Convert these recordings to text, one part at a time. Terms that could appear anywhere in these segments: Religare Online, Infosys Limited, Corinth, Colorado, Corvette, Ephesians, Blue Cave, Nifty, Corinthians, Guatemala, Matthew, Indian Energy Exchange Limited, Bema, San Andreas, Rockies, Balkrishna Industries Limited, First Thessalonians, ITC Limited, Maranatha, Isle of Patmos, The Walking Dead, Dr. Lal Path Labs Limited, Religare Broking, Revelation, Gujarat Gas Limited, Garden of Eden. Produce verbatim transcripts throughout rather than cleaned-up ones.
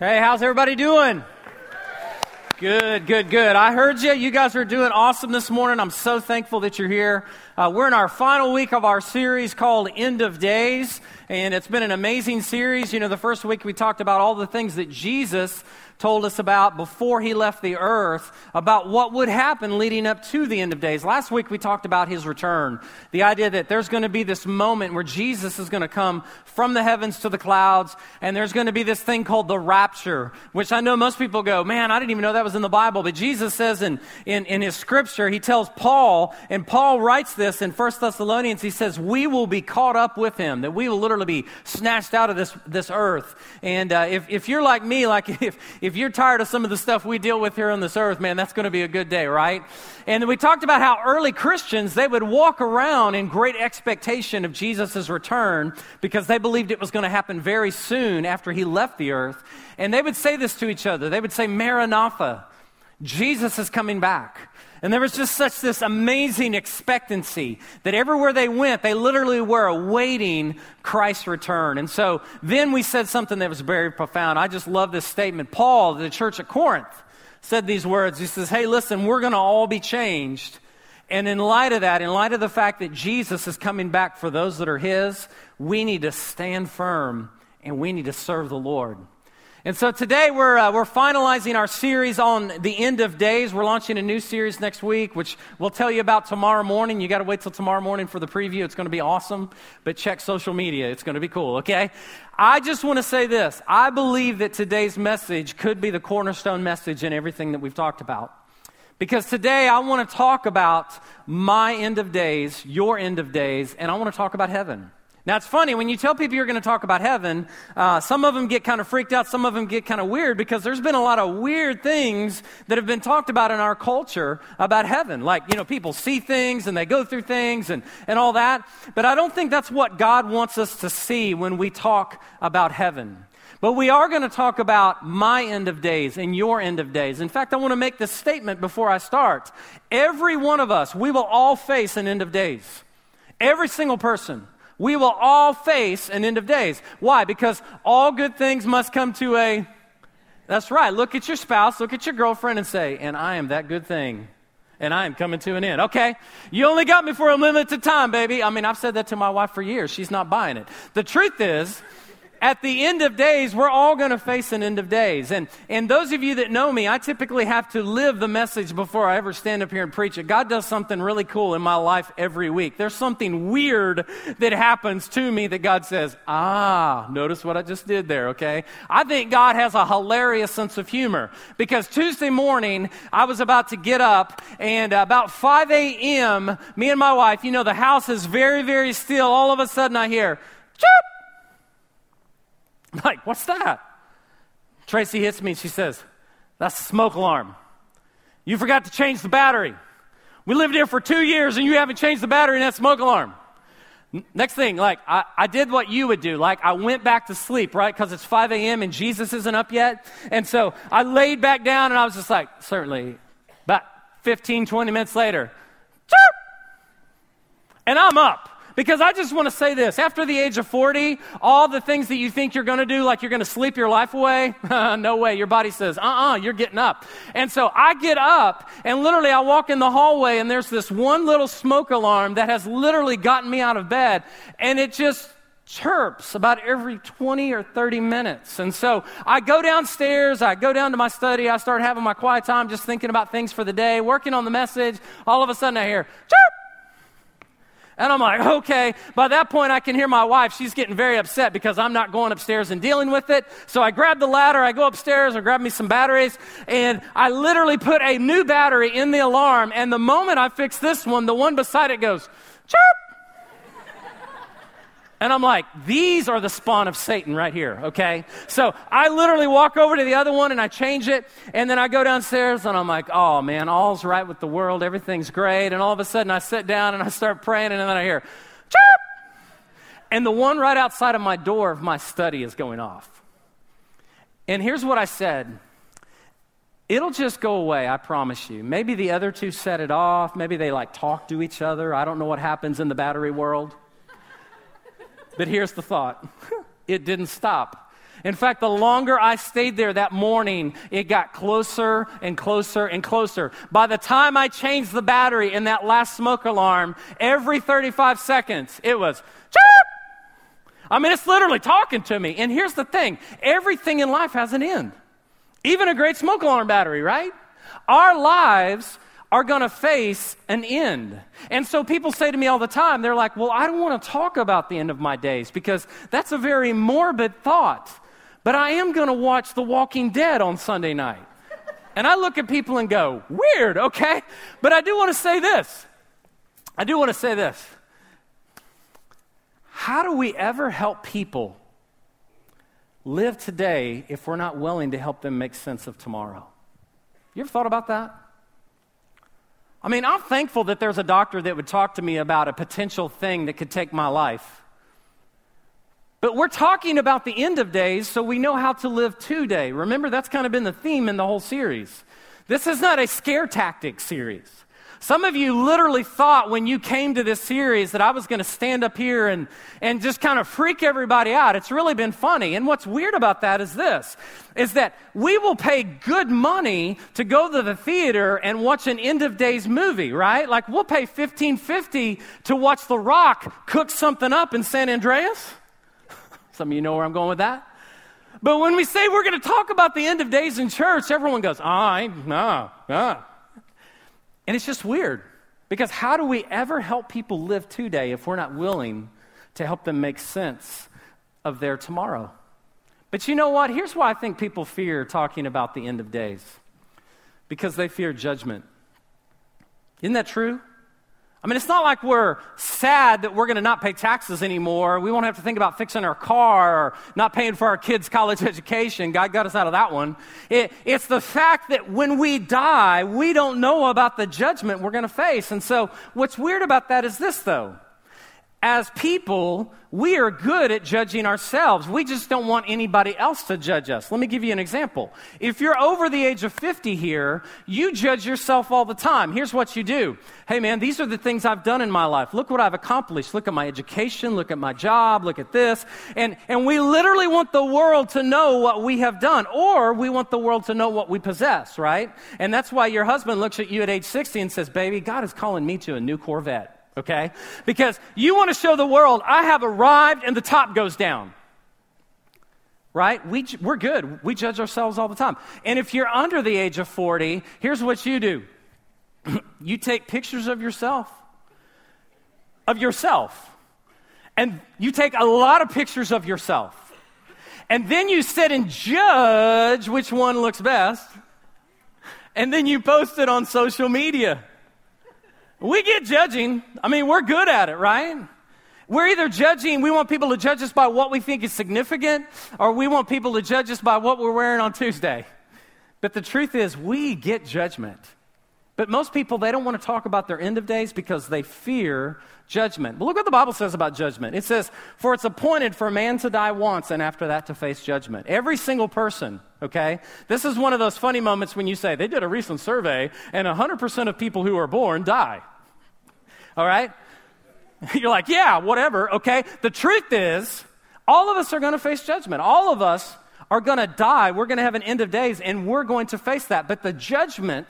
Hey, how's everybody doing? Good, good, good. I heard you. You guys are doing awesome this morning. I'm so thankful that you're here. Uh, we're in our final week of our series called End of Days, and it's been an amazing series. You know, the first week we talked about all the things that Jesus told us about before he left the earth, about what would happen leading up to the end of days. Last week we talked about his return, the idea that there's going to be this moment where Jesus is going to come from the heavens to the clouds, and there's going to be this thing called the rapture, which I know most people go, man, I didn't even know that was in the Bible. But Jesus says in, in, in his scripture, he tells Paul, and Paul writes this in First Thessalonians, he says, we will be caught up with him, that we will literally be snatched out of this, this earth. And uh, if, if you're like me, like if, if If you're tired of some of the stuff we deal with here on this earth, man, that's going to be a good day, right? And we talked about how early Christians, they would walk around in great expectation of Jesus' return because they believed it was going to happen very soon after he left the earth. And they would say this to each other. They would say, Maranatha, Jesus is coming back. And there was just such this amazing expectancy that everywhere they went, they literally were awaiting Christ's return. And so then we said something that was very profound. I just love this statement. Paul, the church at Corinth, said these words. He says, hey, listen, we're going to all be changed. And in light of that, in light of the fact that Jesus is coming back for those that are his, we need to stand firm and we need to serve the Lord. And so today we're uh, we're finalizing our series on the end of days. We're launching a new series next week, which we'll tell you about tomorrow morning. You got to wait till tomorrow morning for the preview. It's going to be awesome, but check social media. It's going to be cool, okay? I just want to say this. I believe that today's message could be the cornerstone message in everything that we've talked about. Because today I want to talk about my end of days, your end of days, and I want to talk about heaven. Now, it's funny, when you tell people you're going to talk about heaven, uh, some of them get kind of freaked out, some of them get kind of weird, because there's been a lot of weird things that have been talked about in our culture about heaven. Like, you know, people see things and they go through things and, and all that. But I don't think that's what God wants us to see when we talk about heaven. But we are going to talk about my end of days and your end of days. In fact, I want to make this statement before I start. Every one of us, we will all face an end of days. Every single person. We will all face an end of days. Why? Because all good things must come to a... That's right. Look at your spouse, look at your girlfriend and say, and I am that good thing, and I am coming to an end. Okay, you only got me for a limited time, baby. I mean, I've said that to my wife for years. She's not buying it. The truth is, at the end of days, we're all going to face an end of days. And and those of you that know me, I typically have to live the message before I ever stand up here and preach it. God does something really cool in my life every week. There's something weird that happens to me that God says, ah, notice what I just did there, okay? I think God has a hilarious sense of humor, because Tuesday morning, I was about to get up, and about five a.m., me and my wife, you know, the house is very, very still. All of a sudden, I hear, chirp. Like, what's that? Tracy hits me and she says, that's the smoke alarm. You forgot to change the battery. We lived here for two years and you haven't changed the battery in that smoke alarm. N- next thing, like, I, I did what you would do. Like, I went back to sleep, right? Because it's five a.m. and Jesus isn't up yet. And so I laid back down and I was just like, certainly. About fifteen, twenty minutes later, chirp! And I'm up. Because I just want to say this, after the age of forty, all the things that you think you're going to do, like you're going to sleep your life away, no way, your body says, uh-uh, you're getting up. And so I get up, and literally I walk in the hallway, and there's this one little smoke alarm that has literally gotten me out of bed, and it just chirps about every twenty or thirty minutes. And so I go downstairs, I go down to my study, I start having my quiet time, just thinking about things for the day, working on the message. All of a sudden I hear, chirp! And I'm like, okay. By that point, I can hear my wife. She's getting very upset because I'm not going upstairs and dealing with it. So I grab the ladder. I go upstairs. I grab me some batteries. And I literally put a new battery in the alarm. And the moment I fix this one, the one beside it goes, chirp. And I'm like, these are the spawn of Satan right here, okay? So I literally walk over to the other one, and I change it. And then I go downstairs, and I'm like, oh, man, all's right with the world. Everything's great. And all of a sudden, I sit down, and I start praying, and then I hear, chirp! And the one right outside of my door of my study is going off. And here's what I said. It'll just go away, I promise you. Maybe the other two set it off. Maybe they, like, talk to each other. I don't know what happens in the battery world. But here's the thought. It didn't stop. In fact, the longer I stayed there that morning, it got closer and closer and closer. By the time I changed the battery in that last smoke alarm, every thirty-five seconds, it was, chirp! I mean, it's literally talking to me. And here's the thing. Everything in life has an end. Even a great smoke alarm battery, right? Our lives are going to face an end. And so people say to me all the time, they're like, well, I don't want to talk about the end of my days because that's a very morbid thought. But I am going to watch The Walking Dead on Sunday night. And I look at people and go, weird, okay? But I do want to say this. I do want to say this. How do we ever help people live today if we're not willing to help them make sense of tomorrow? You ever thought about that? I mean, I'm thankful that there's a doctor that would talk to me about a potential thing that could take my life. But we're talking about the end of days, so we know how to live today. Remember, that's kind of been the theme in the whole series. This is not a scare tactic series. Some of you literally thought when you came to this series that I was going to stand up here and, and just kind of freak everybody out. It's really been funny. And what's weird about that is this, is that we will pay good money to go to the theater and watch an end of days movie, right? Like we'll pay fifteen fifty to watch The Rock cook something up in San Andreas. Some of you know where I'm going with that. But when we say we're going to talk about the end of days in church, everyone goes, ah, ah, ah. And it's just weird because how do we ever help people live today if we're not willing to help them make sense of their tomorrow? But you know what? Here's why I think people fear talking about the end of days, because they fear judgment. Isn't that true? I mean, it's not like we're sad that we're going to not pay taxes anymore. We won't have to think about fixing our car or not paying for our kids' college education. God got us out of that one. It, it's the fact that when we die, we don't know about the judgment we're going to face. And so what's weird about that is this, though. As people, we are good at judging ourselves. We just don't want anybody else to judge us. Let me give you an example. If you're over the age of fifty here, you judge yourself all the time. Here's what you do. Hey, man, these are the things I've done in my life. Look what I've accomplished. Look at my education. Look at my job. Look at this. And, and we literally want the world to know what we have done, or we want the world to know what we possess, right? And that's why your husband looks at you at age sixty and says, baby, God is calling me to a new Corvette. Okay? Because you want to show the world, I have arrived and the top goes down. Right? We, we're good. We judge ourselves all the time. And if you're under the age of forty, here's what you do. You take pictures of yourself, of yourself. And you take a lot of pictures of yourself. And then you sit and judge which one looks best. And then you post it on social media. We get judging. I mean, we're good at it, right? We're either judging, we want people to judge us by what we think is significant, or we want people to judge us by what we're wearing on Tuesday. But the truth is, we get judgment. But most people, they don't want to talk about their end of days because they fear judgment. But look what the Bible says about judgment. It says, for it's appointed for a man to die once and after that to face judgment. Every single person, okay? This is one of those funny moments when you say, they did a recent survey and one hundred percent of people who are born die. All right? You're like, yeah, whatever, okay? The truth is, all of us are going to face judgment. All of us are going to die. We're going to have an end of days and we're going to face that. But the judgment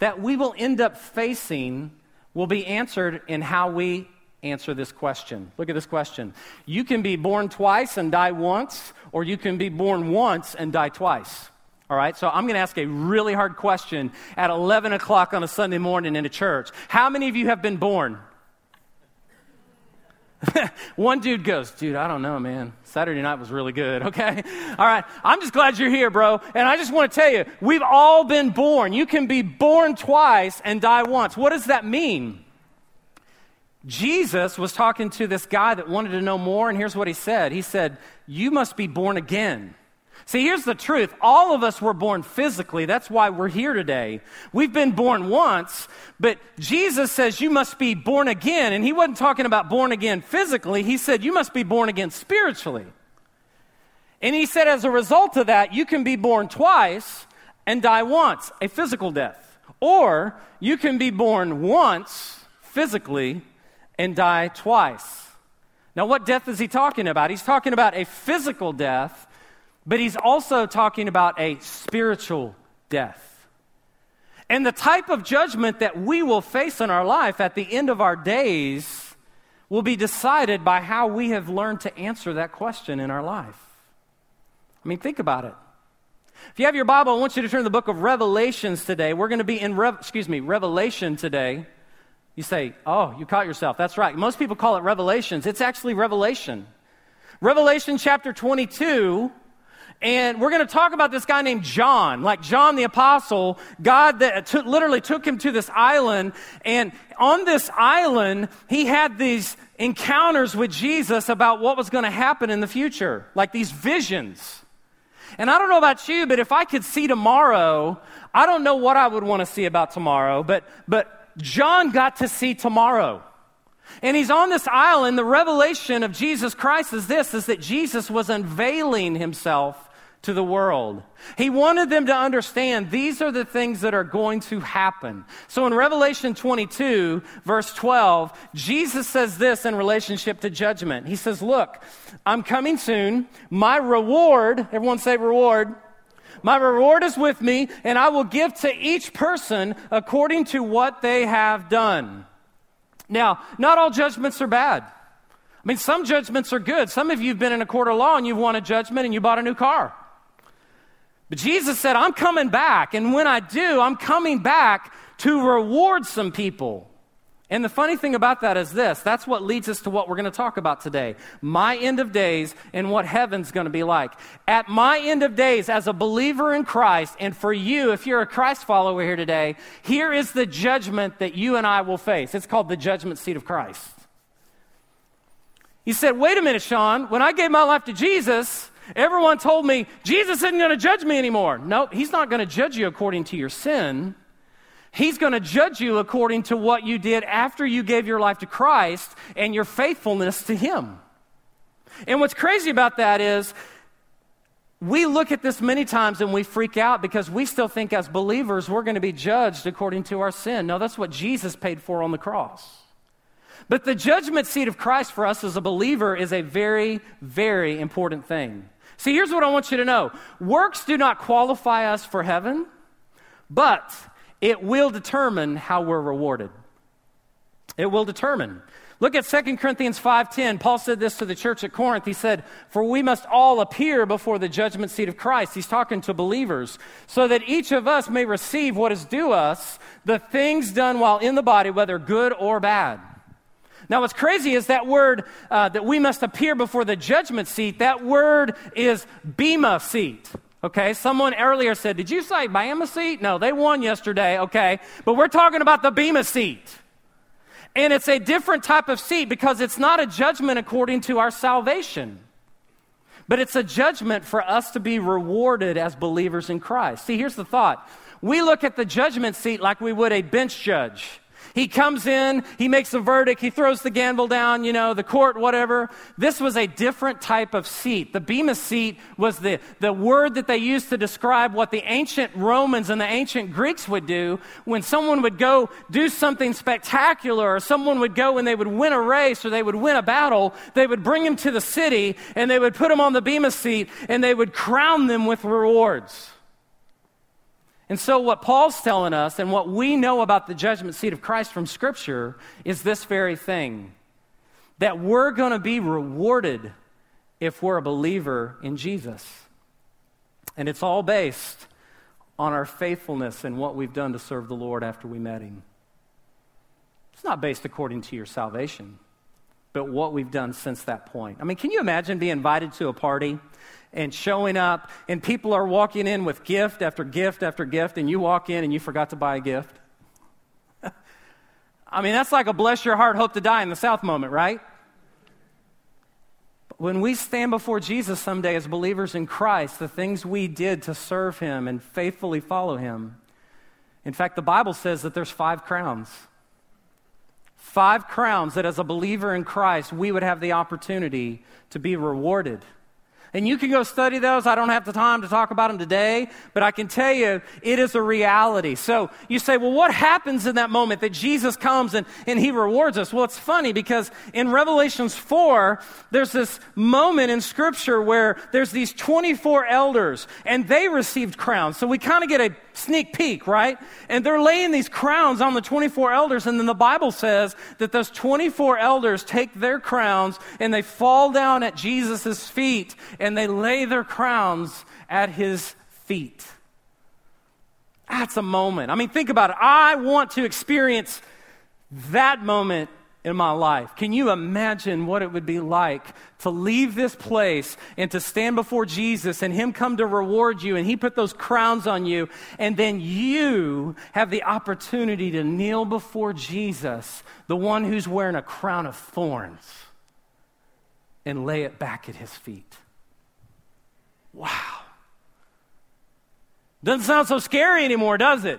that we will end up facing will be answered in how we answer this question. Look at this question. You can be born twice and die once, or you can be born once and die twice. All right, so I'm going to ask a really hard question at eleven o'clock on a Sunday morning in a church. How many of you have been born? One dude goes, dude, I don't know, man. Saturday night was really good, okay? All right, I'm just glad you're here, bro. And I just want to tell you, we've all been born. You can be born twice and die once. What does that mean? Jesus was talking to this guy that wanted to know more, and here's what he said. He said, you must be born again. See, here's the truth. All of us were born physically. That's why we're here today. We've been born once, but Jesus says you must be born again. And he wasn't talking about born again physically. He said you must be born again spiritually. And he said as a result of that, you can be born twice and die once, a physical death. Or you can be born once physically and die twice. Now, what death is he talking about? He's talking about a physical death But he's also talking about a spiritual death. And the type of judgment that we will face in our life at the end of our days will be decided by how we have learned to answer that question in our life. I mean, think about it. If you have your Bible, I want you to turn to the book of Revelations today. We're going to be in, Re- excuse me, Revelation today. You say, oh, you caught yourself. That's right. Most people call it Revelations. It's actually Revelation. Revelation chapter twenty-two. And we're going to talk about this guy named John, like John the Apostle. God that took, literally took him to this island. And on this island, he had these encounters with Jesus about what was going to happen in the future, like these visions. And I don't know about you, but if I could see tomorrow, I don't know what I would want to see about tomorrow. But but John got to see tomorrow. And he's on this island. The revelation of Jesus Christ is this, is that Jesus was unveiling himself to the world. He wanted them to understand these are the things that are going to happen. So in Revelation twenty-two, verse twelve, Jesus says this in relationship to judgment. He says, look, I'm coming soon. My reward, everyone say reward. My reward is with me, and I will give to each person according to what they have done. Now, not all judgments are bad. I mean, some judgments are good. Some of you have been in a court of law and you've won a judgment and you bought a new car. But Jesus said, I'm coming back. And when I do, I'm coming back to reward some people. And the funny thing about that is this. That's what leads us to what we're going to talk about today. My end of days and what heaven's going to be like. At my end of days as a believer in Christ, and for you, if you're a Christ follower here today, here is the judgment that you and I will face. It's called the judgment seat of Christ. He said, wait a minute, Sean. When I gave my life to Jesus, everyone told me, Jesus isn't going to judge me anymore. No, he's not going to judge you according to your sin. He's going to judge you according to what you did after you gave your life to Christ and your faithfulness to him. And what's crazy about that is we look at this many times and we freak out because we still think as believers we're going to be judged according to our sin. No, that's what Jesus paid for on the cross. But the judgment seat of Christ for us as a believer is a very, very important thing. See, here's what I want you to know. Works do not qualify us for heaven, but it will determine how we're rewarded. It will determine. Look at Second Corinthians five ten. Paul said this to the church at Corinth. He said, for we must all appear before the judgment seat of Christ. He's talking to believers. So that each of us may receive what is due us, the things done while in the body, whether good or bad. Now what's crazy is that word uh, that we must appear before the judgment seat, that word is Bema seat. Okay, someone earlier said, did you say Bama seat? No, they won yesterday, okay. But we're talking about the Bema seat. And it's a different type of seat because it's not a judgment according to our salvation. But it's a judgment for us to be rewarded as believers in Christ. See, here's the thought. We look at the judgment seat like we would a bench judge. He comes in, he makes a verdict, he throws the gavel down, you know, the court, whatever. This was a different type of seat. The Bema seat was the, the word that they used to describe what the ancient Romans and the ancient Greeks would do when someone would go do something spectacular, or someone would go and they would win a race or they would win a battle. They would bring him to the city and they would put him on the Bema seat and they would crown them with rewards. And so what Paul's telling us and what we know about the judgment seat of Christ from Scripture is this very thing, that we're going to be rewarded if we're a believer in Jesus. And it's all based on our faithfulness and what we've done to serve the Lord after we met him. It's not based according to your salvation, but what we've done since that point. I mean, can you imagine being invited to a party and showing up, and people are walking in with gift after gift after gift, and you walk in and you forgot to buy a gift? I mean, that's like a bless your heart, hope to die in the South moment, right? But when we stand before Jesus someday as believers in Christ, the things we did to serve him and faithfully follow him. In fact, the Bible says that there's five crowns. Five crowns that as a believer in Christ, we would have the opportunity to be rewarded. And you can go study those. I don't have the time to talk about them today, but I can tell you it is a reality. So you say, well, what happens in that moment that Jesus comes and, and he rewards us? Well, it's funny because in Revelations four, there's this moment in Scripture where there's these twenty-four elders and they received crowns. So we kind of get a sneak peek, right? And they're laying these crowns on the twenty-four elders, and then the Bible says that those twenty-four elders take their crowns and they fall down at Jesus' feet and they lay their crowns at his feet. That's a moment. I mean, think about it. I want to experience that moment in my life. Can you imagine what it would be like to leave this place and to stand before Jesus and him come to reward you and he put those crowns on you, and then you have the opportunity to kneel before Jesus, the one who's wearing a crown of thorns, and lay it back at his feet? Wow. Doesn't sound so scary anymore, does it?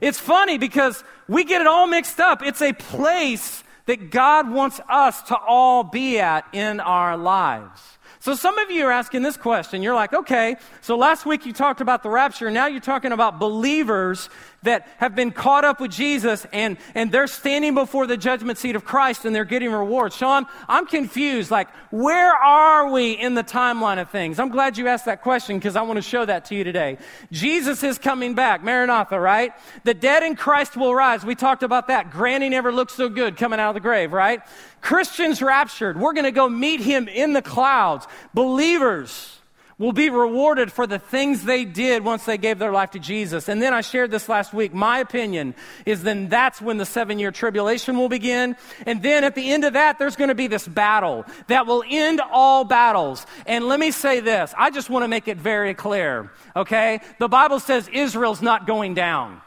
It's funny because we get it all mixed up. It's a place that God wants us to all be at in our lives. So some of you are asking this question. You're like, okay, so last week you talked about the rapture, and now you're talking about believers that have been caught up with Jesus, and, and they're standing before the judgment seat of Christ, and they're getting rewards. Sean, I'm confused. Like, where are we in the timeline of things? I'm glad you asked that question because I want to show that to you today. Jesus is coming back. Maranatha, right? The dead in Christ will rise. We talked about that. Granny never looked so good coming out of the grave, right? Christians raptured. We're going to go meet him in the clouds. Believers will be rewarded for the things they did once they gave their life to Jesus. And then I shared this last week. My opinion is then that's when the seven-year tribulation will begin. And then at the end of that, there's going to be this battle that will end all battles. And let me say this. I just want to make it very clear, okay? The Bible says Israel's not going down.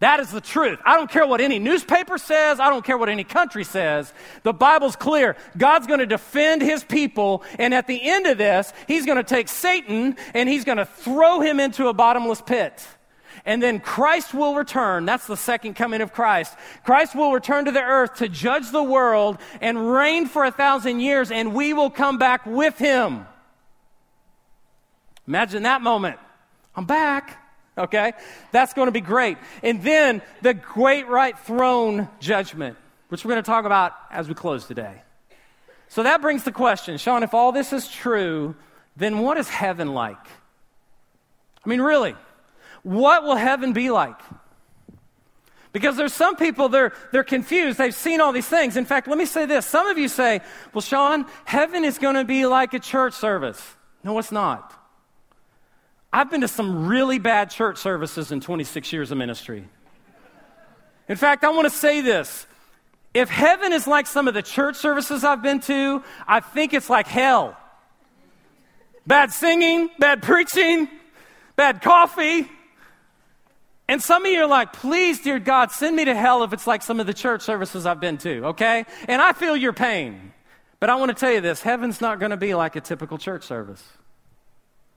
That is the truth. I don't care what any newspaper says. I don't care what any country says. The Bible's clear. God's going to defend his people, and at the end of this, he's going to take Satan, and he's going to throw him into a bottomless pit. And then Christ will return. That's the second coming of Christ. Christ will return to the earth to judge the world and reign for a thousand years, and we will come back with him. Imagine that moment. I'm back. Okay? That's going to be great. And then the great white throne judgment, which we're going to talk about as we close today. So that brings the question, Sean, if all this is true, then what is heaven like? I mean, really, what will heaven be like? Because there's some people, they're, they're confused. They've seen all these things. In fact, let me say this. Some of you say, well, Sean, heaven is going to be like a church service. No, it's not. I've been to some really bad church services in twenty-six years of ministry. In fact, I want to say this. If heaven is like some of the church services I've been to, I think it's like hell. Bad singing, bad preaching, bad coffee. And some of you are like, please, dear God, send me to hell if it's like some of the church services I've been to, okay? And I feel your pain. But I want to tell you this. Heaven's not going to be like a typical church service.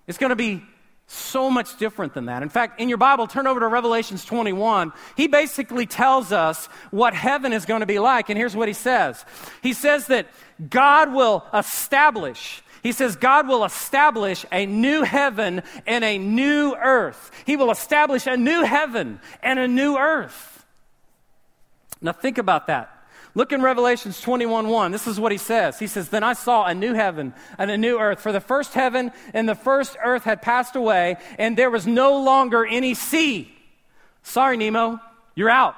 It's going to be so much different than that. In fact, in your Bible, turn over to Revelations twenty-one. He basically tells us what heaven is going to be like, and here's what he says. He says that God will establish, he says God will establish a new heaven and a new earth. He will establish a new heaven and a new earth. Now think about that. Look in Revelations twenty-one one. This is what he says. He says, "Then I saw a new heaven and a new earth, for the first heaven and the first earth had passed away, and there was no longer any sea." Sorry, Nemo, you're out.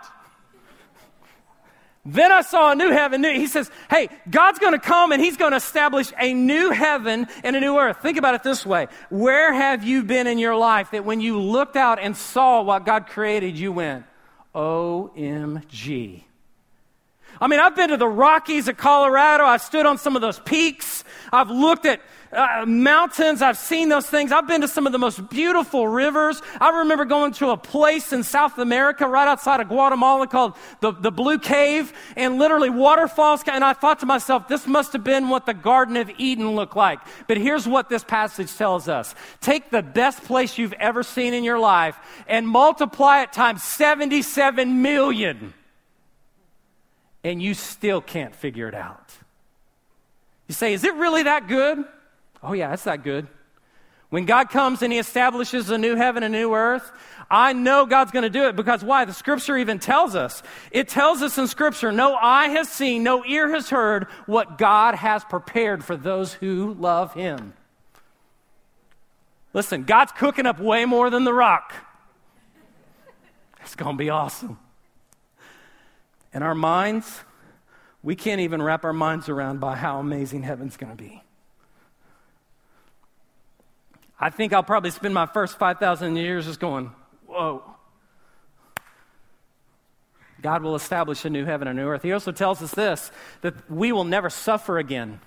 "Then I saw a new heaven." New. He says, hey, God's going to come and he's going to establish a new heaven and a new earth. Think about it this way. Where have you been in your life that when you looked out and saw what God created, you went, O M G. I mean, I've been to the Rockies of Colorado. I've stood on some of those peaks. I've looked at uh, mountains. I've seen those things. I've been to some of the most beautiful rivers. I remember going to a place in South America right outside of Guatemala called the, the Blue Cave, and literally waterfalls. And I thought to myself, this must have been what the Garden of Eden looked like. But here's what this passage tells us. Take the best place you've ever seen in your life and multiply it times seventy-seven million. And you still can't figure it out. You say, is it really that good? Oh yeah, it's that good. When God comes and he establishes a new heaven and a new earth, I know God's going to do it because why? The scripture even tells us. It tells us in scripture, no eye has seen, no ear has heard what God has prepared for those who love him. Listen, God's cooking up way more than the rock. It's going to be awesome. And our minds, we can't even wrap our minds around by how amazing heaven's going to be. I think I'll probably spend my first five thousand years just going, whoa. God will establish a new heaven and a new earth. He also tells us this, that we will never suffer again.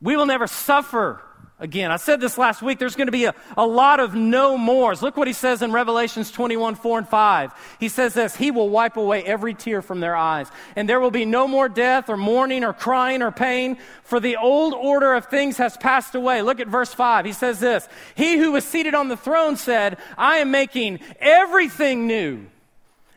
We will never suffer again. I said this last week, there's going to be a, a lot of no mores. Look what he says in Revelations twenty-one, four and five. He says this, he will wipe away every tear from their eyes, and there will be no more death or mourning or crying or pain, for the old order of things has passed away. Look at verse five. He says this, he who was seated on the throne said, I am making everything new.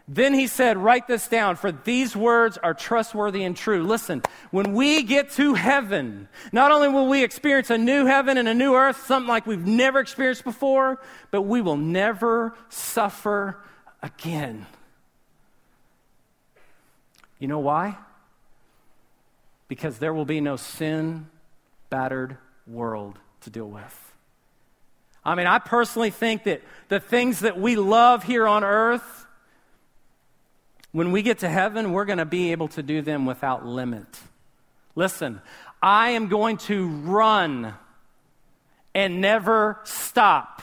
Then he said, write this down, for these words are trustworthy and true. Listen, when we get to heaven, not only will we experience a new heaven and a new earth, something like we've never experienced before, but we will never suffer again. You know why? Because there will be no sin-battered world to deal with. I mean, I personally think that the things that we love here on earth, when we get to heaven, we're going to be able to do them without limit. Listen, I am going to run and never stop.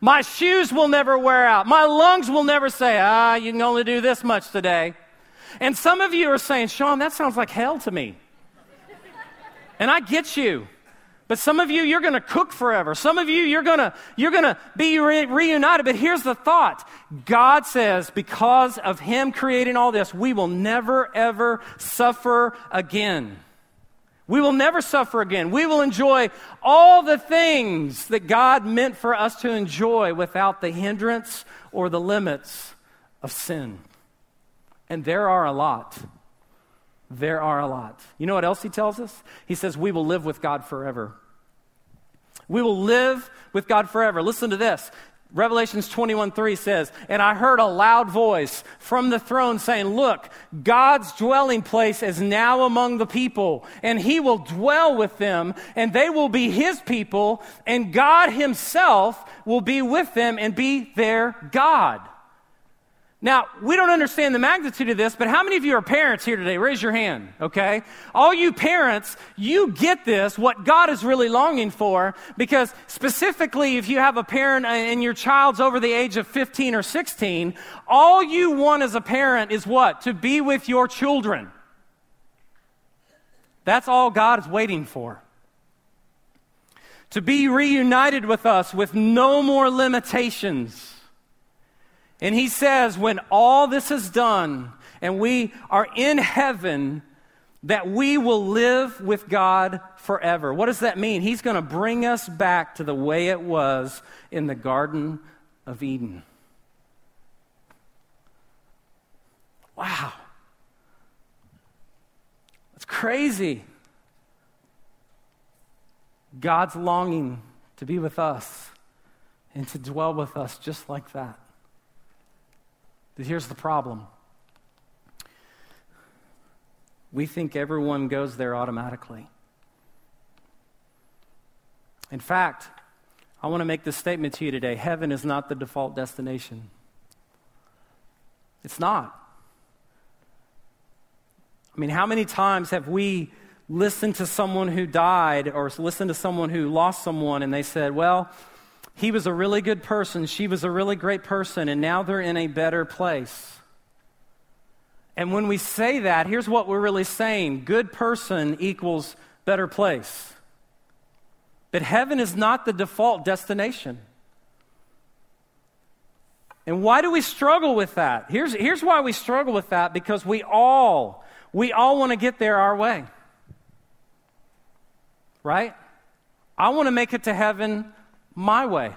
My shoes will never wear out. My lungs will never say, ah, you can only do this much today. And some of you are saying, Sean, that sounds like hell to me. And I get you. But some of you, you're going to cook forever. Some of you, you're going to you're going to be re- reunited. But here's the thought. God says, because of him creating all this, we will never, ever suffer again. We will never suffer again. We will enjoy all the things that God meant for us to enjoy without the hindrance or the limits of sin. And there are a lot. There are a lot. You know what else he tells us? He says we will live with God forever. We will live with God forever. Listen to this. Revelations twenty-one three says, and I heard a loud voice from the throne saying, look, God's dwelling place is now among the people, and he will dwell with them, and they will be his people, and God himself will be with them and be their God. Now, we don't understand the magnitude of this, but how many of you are parents here today? Raise your hand, okay? All you parents, you get this, what God is really longing for, because specifically if you have a parent and your child's over the age of fifteen or sixteen, all you want as a parent is what? To be with your children. That's all God is waiting for. To be reunited with us with no more limitations. And he says, when all this is done and we are in heaven, that we will live with God forever. What does that mean? He's going to bring us back to the way it was in the Garden of Eden. Wow. That's crazy. God's longing to be with us and to dwell with us just like that. Here's the problem. We think everyone goes there automatically. In fact, I want to make this statement to you today. Heaven is not the default destination. It's not. I mean, how many times have we listened to someone who died or listened to someone who lost someone and they said, well, he was a really good person, she was a really great person, and now they're in a better place. And when we say that, here's what we're really saying. Good person equals better place. But heaven is not the default destination. And why do we struggle with that? Here's, here's why we struggle with that, because we all, we all want to get there our way. Right? I want to make it to heaven my way.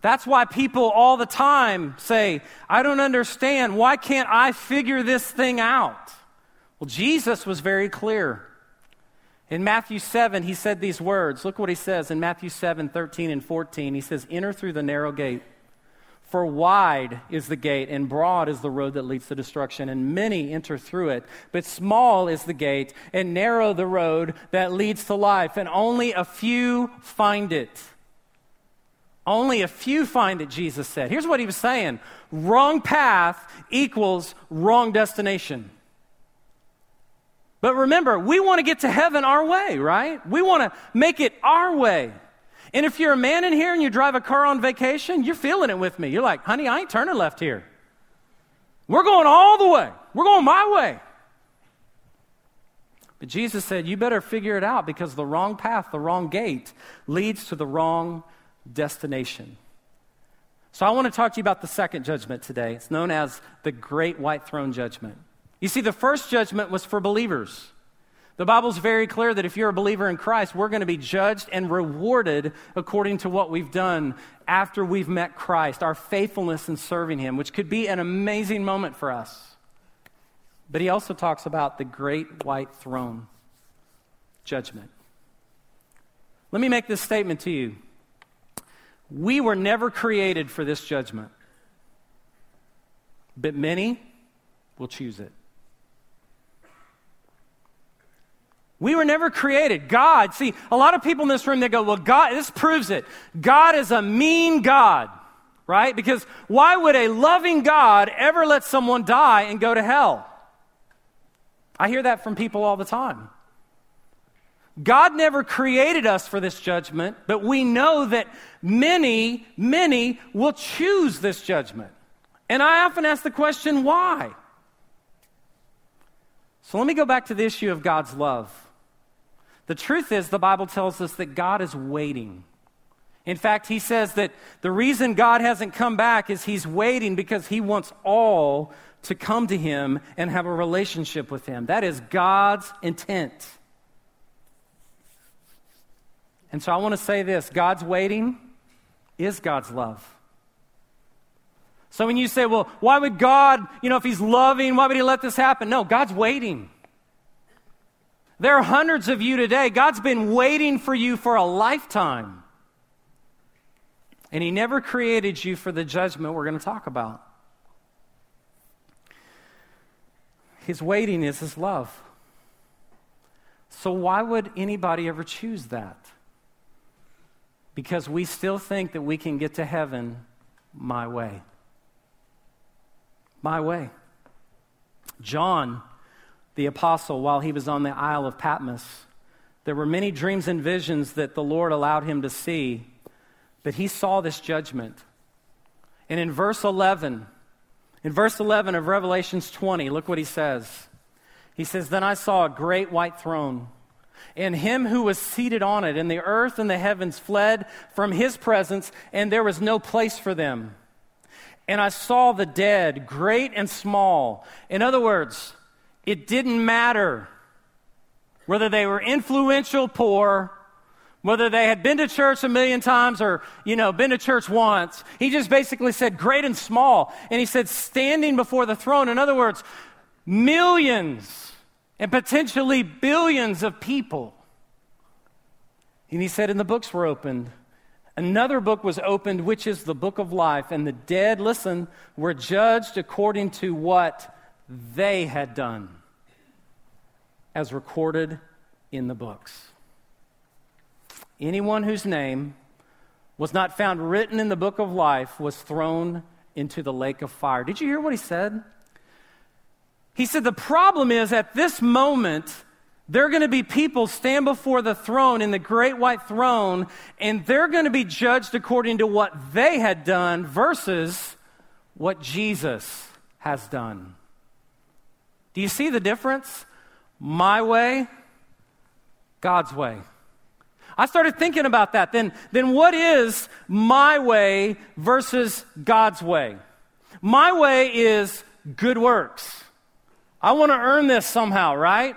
That's why people all the time say, I don't understand. Why can't I figure this thing out? Well, Jesus was very clear. In Matthew seven, he said these words. Look what he says in Matthew seven, thirteen and fourteen. He says, "Enter through the narrow gate. For wide is the gate, and broad is the road that leads to destruction, and many enter through it. But small is the gate, and narrow the road that leads to life, and only a few find it." Only a few find it, Jesus said. Here's what he was saying. Wrong path equals wrong destination. But remember, we want to get to heaven our way, right? We want to make it our way. And if you're a man in here and you drive a car on vacation, you're feeling it with me. You're like, honey, I ain't turning left here. We're going all the way. We're going my way. But Jesus said, you better figure it out, because the wrong path, the wrong gate, leads to the wrong destination. So I want to talk to you about the second judgment today. It's known as the Great White Throne Judgment. You see, the first judgment was for believers. The Bible's very clear that if you're a believer in Christ, we're going to be judged and rewarded according to what we've done after we've met Christ, our faithfulness in serving him, which could be an amazing moment for us. But he also talks about the Great White Throne Judgment. Let me make this statement to you. We were never created for this judgment, but many will choose it. We were never created. God, see, a lot of people in this room, they go, well, God, this proves it. God is a mean God, right? Because why would a loving God ever let someone die and go to hell? I hear that from people all the time. God never created us for this judgment, but we know that many, many will choose this judgment. And I often ask the question, why? So let me go back to the issue of God's love. The truth is, the Bible tells us that God is waiting. In fact, he says that the reason God hasn't come back is he's waiting because he wants all to come to him and have a relationship with him. That is God's intent. And so I want to say this, God's waiting is God's love. So when you say, well, why would God, you know, if he's loving, why would he let this happen? No, God's waiting. There are hundreds of you today. God's been waiting for you for a lifetime. And he never created you for the judgment we're going to talk about. His waiting is his love. So why would anybody ever choose that? Because we still think that we can get to heaven my way. My way. John, the apostle, while he was on the Isle of Patmos, there were many dreams and visions that the Lord allowed him to see, but he saw this judgment. And in verse eleven, in verse eleven of Revelation twenty, look what he says. He says, "Then I saw a great white throne, and him who was seated on it, and the earth and the heavens fled from his presence, and there was no place for them. And I saw the dead, great and small." In other words, it didn't matter whether they were influential, poor, whether they had been to church a million times or, you know, been to church once. He just basically said great and small. And he said standing before the throne. In other words, millions and potentially billions of people. And he said, and the books were opened. Another book was opened, which is the book of life, and the dead, listen, were judged according to what they had done, as recorded in the books. Anyone whose name was not found written in the book of life was thrown into the lake of fire. Did you hear what he said? He said, the problem is at this moment, there are going to be people stand before the throne in the great white throne, and they're going to be judged according to what they had done versus what Jesus has done. Do you see the difference? My way, God's way. I started thinking about that. Then, then what is my way versus God's way? My way is good works. I want to earn this somehow, right?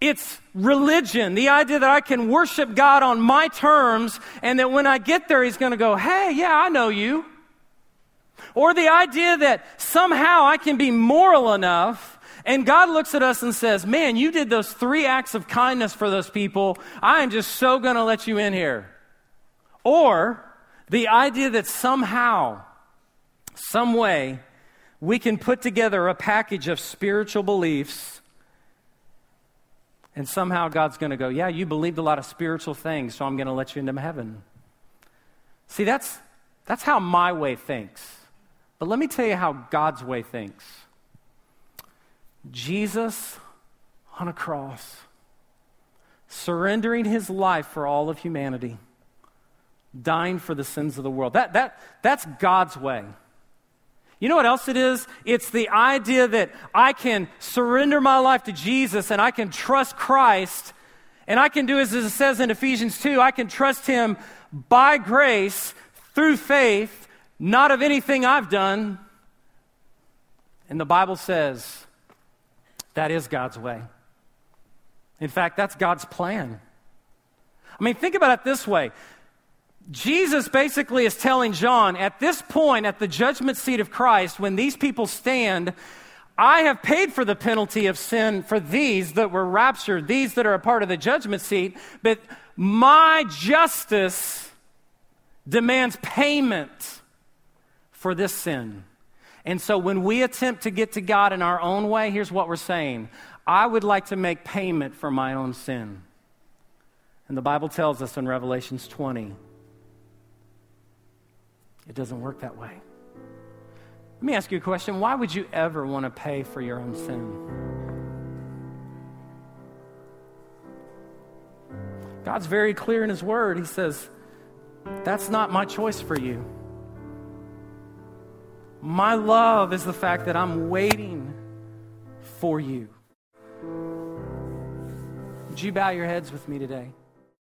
It's religion, the idea that I can worship God on my terms, and that when I get there, he's going to go, hey, yeah, I know you. Or the idea that somehow I can be moral enough And God looks at us and says, man, you did those three acts of kindness for those people. I am just so going to let you in here. Or the idea that somehow, some way, we can put together a package of spiritual beliefs and somehow God's going to go, yeah, you believed a lot of spiritual things, so I'm going to let you into heaven. See, that's that's how my way thinks. But let me tell you how God's way thinks. Jesus on a cross, surrendering his life for all of humanity, dying for the sins of the world. That that that's God's way. You know what else it is? It's the idea that I can surrender my life to Jesus and I can trust Christ and I can do as it says in Ephesians two, I can trust him by grace through faith, not of anything I've done. And the Bible says that is God's way. In fact, that's God's plan. I mean, think about it this way. Jesus basically is telling John, at this point, at the judgment seat of Christ, when these people stand, I have paid for the penalty of sin for these that were raptured, these that are a part of the judgment seat, but my justice demands payment for this sin. And so when we attempt to get to God in our own way, here's what we're saying. I would like to make payment for my own sin. And the Bible tells us in Revelation twenty, it doesn't work that way. Let me ask you a question. Why would you ever want to pay for your own sin? God's very clear in his word. He says, that's not my choice for you. My love is the fact that I'm waiting for you. Would you bow your heads with me today?